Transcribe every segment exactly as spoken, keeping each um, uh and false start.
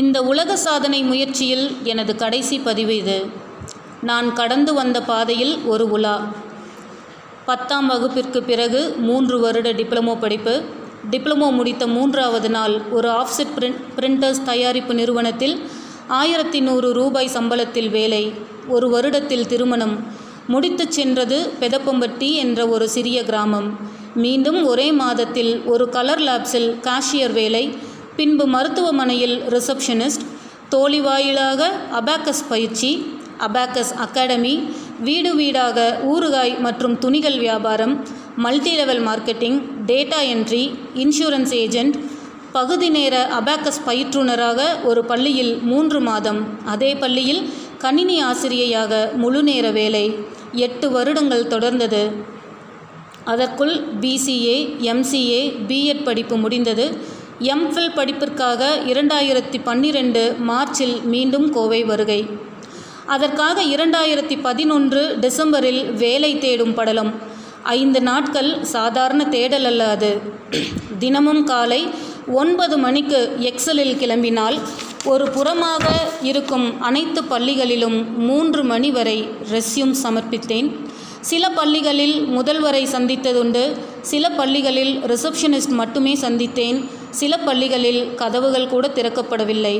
இந்த உலக சாதனை முயற்சியில் எனது கடைசி பதிவு இது. நான் கடந்து வந்த பாதையில் ஒரு உலா. பத்தாம் வகுப்பிற்கு பிறகு மூன்று வருட டிப்ளமோ படிப்பு. டிப்ளமோ முடித்த மூன்றாவது நாள் ஒரு ஆஃப்செட் பிரிண்ட் பிரிண்டர்ஸ் தயாரிப்பு நிறுவனத்தில் ஆயிரத்தி நூறு ரூபாய் சம்பளத்தில் வேலை. ஒரு வருடத்தில் திருமணம். முடித்து சென்றது பெதப்பம்பட்டி என்ற ஒரு சிறிய கிராமம். மீண்டும் ஒரே மாதத்தில் ஒரு கலர் லேப்ஸில் கேஷியர் வேலை. பின்பு மருத்துவமனையில் ரிசப்ஷனிஸ்ட். தோழி வாயிலாக அபாக்கஸ் பயிற்சி, அபாக்கஸ் அகாடமி. வீடு வீடாக ஊறுகாய் மற்றும் துணிகள் வியாபாரம், multi level marketing, data entry, insurance agent. பகுதி நேர அபாக்கஸ் பயிற்றுனராக ஒரு பள்ளியில் மூன்று மாதம், அதே பள்ளியில் கணினி ஆசிரியையாக முழு நேர வேலை. எட்டு வருடங்கள் தொடர்ந்தது. அதற்குள் பிசிஏ, எம்சிஏ, பிஎட் படிப்பு முடிந்தது. எம்ஃபில் படிப்பிற்காக இரண்டாயிரத்தி பன்னிரெண்டு மார்ச்சில் மீண்டும் கோவை வருகை. அதற்காக இரண்டாயிரத்தி பதினொன்று டிசம்பரில் வேலை தேடும் படலம். ஐந்து நாட்கள் சாதாரண தேடல் அல்ல அது. தினமும் காலை ஒன்பது மணிக்கு எக்ஸலில் கிளம்பினால் ஒரு புறமாக இருக்கும் அனைத்து பள்ளிகளிலும் மூன்று மணி வரை ரெஸ்யூம் சமர்ப்பித்தேன். சில பள்ளிகளில் முதல்வரை சந்தித்ததுண்டு, சில பள்ளிகளில் ரிசப்ஷனிஸ்ட் மட்டுமே சந்தித்தேன், சில பள்ளிகளில் கதவுகள் கூட திறக்கப்படவில்லை.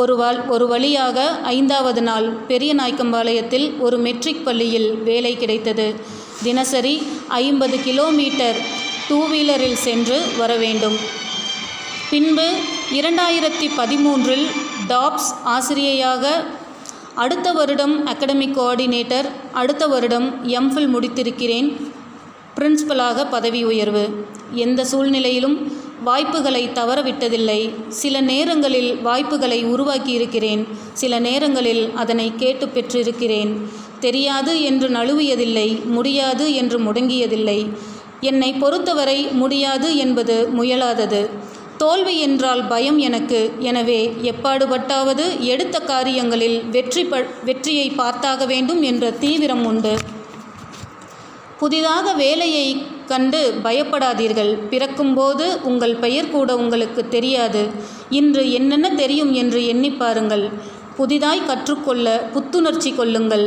ஒரு வால் ஒரு வழியாக ஐந்தாவது நாள் பெரிய நாயக்கம்பாளையத்தில் ஒரு மெட்ரிக் பள்ளியில் வேலை கிடைத்தது. தினசரி ஐம்பது கிலோமீட்டர் டூ வீலரில் சென்று வர வேண்டும். பின்பு இரண்டாயிரத்தி பதிமூன்றில் டாப்ஸ் ஆசிரியையாக, அடுத்த வருடம் அகாடமிக் கோஆர்டினேட்டர், அடுத்த வருடம் எம்ஃபில் முடித்திருக்கிறேன். பிரின்ஸிபலாக பதவி உயர்வு. எந்த சூழ்நிலையிலும் வாய்ப்புகளை தவறவிட்டதில்லை. சில நேரங்களில் வாய்ப்புகளை உருவாக்கியிருக்கிறேன், சில நேரங்களில் அதனை கேட்டு பெற்றிருக்கிறேன். தெரியாது என்று நழுவியதில்லை, முடியாது என்று முடங்கியதில்லை. என்னை பொறுத்தவரை முடியாது என்பது முயலாதது. தோல்வி என்றால் பயம் எனக்கு. எனவே எப்பாடுபட்டாவது எடுத்த காரியங்களில் வெற்றி ப வெற்றியை பார்த்தாக வேண்டும் என்ற தீவிரம் உண்டு. புதிதாக வேலையை கண்டு பயப்படாதீர்கள். பிறக்கும்போது உங்கள் பெயர் கூட உங்களுக்கு தெரியாது. இன்று என்னென்ன தெரியும் என்று எண்ணி பாருங்கள். புதிதாய் கற்றுக்கொள்ள புத்துணர்ச்சி கொள்ளுங்கள்.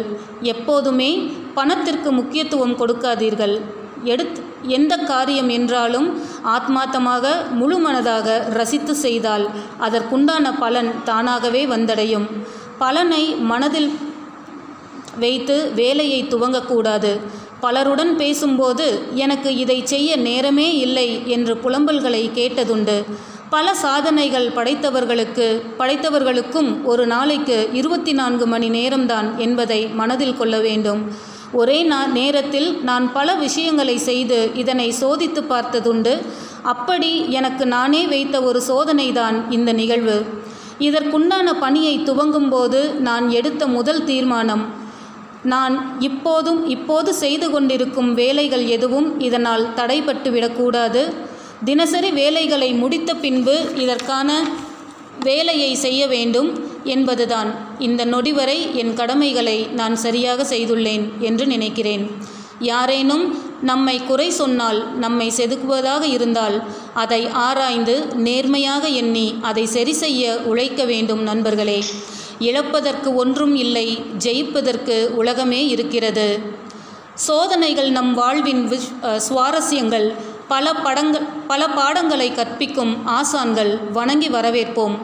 எப்போதுமே பணத்திற்கு முக்கியத்துவம் கொடுக்காதீர்கள். எடுத்து எந்த காரியம் என்றாலும் ஆத்மார்த்தமாக முழு மனதாக ரசித்து செய்தால் அதற்குண்டான பலன் தானாகவே வந்தடையும். பலனை மனதில் வைத்து வேலையை துவங்கக்கூடாது. பலருடன் பேசும்போது எனக்கு இதை செய்ய நேரமே இல்லை என்று புலம்பல்களை கேட்டதுண்டு. பல சாதனைகள் படைத்தவர்களுக்கு படைத்தவர்களுக்கும் ஒரு நாளைக்கு இருபத்தி நான்கு மணி நேரம்தான் என்பதை மனதில் கொள்ள வேண்டும். ஒரே நா நேரத்தில் நான் பல விஷயங்களை செய்து இதனை சோதித்து பார்த்ததுண்டு. அப்படி எனக்கு நானே வைத்த ஒரு சோதனை தான் இந்த நிகழ்வு. இதற்குண்டான பணியை துவங்கும் போது நான் எடுத்த முதல் தீர்மானம், நான் இப்போதும் இப்போது செய்து கொண்டிருக்கும் வேலைகள் எதுவும் இதனால் தடைபட்டு விடக்கூடாது. தினசரி வேலைகளை முடித்த பின்பு இதற்கான வேலையை செய்ய வேண்டும் என்பதுதான். இந்த நொடி வரை என் கடமைகளை நான் சரியாக செய்துள்ளேன் என்று நினைக்கிறேன். யாரேனும் நம்மை குறை சொன்னால், நம்மை செதுக்குவதாக இருந்தால் அதை ஆராய்ந்து நேர்மையாக எண்ணி அதை சரி செய்ய உழைக்க வேண்டும் நண்பர்களே. இழப்பதற்கு ஒன்றும் இல்லை, ஜெயிப்பதற்கு உலகமே இருக்கிறது. சோதனைகள் நம் வாழ்வின் விஷ் சுவாரஸ்யங்கள். பல படங்கள் பல பாடங்களை கற்பிக்கும் ஆசான்கள். வணங்கி வரவேற்போம்.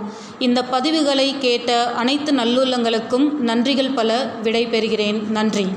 இந்த பதிவுகளை கேட்ட அனைத்து நல்லுள்ளங்களுக்கும் நன்றிகள் பல விடை பெறுகிறேன். நன்றி.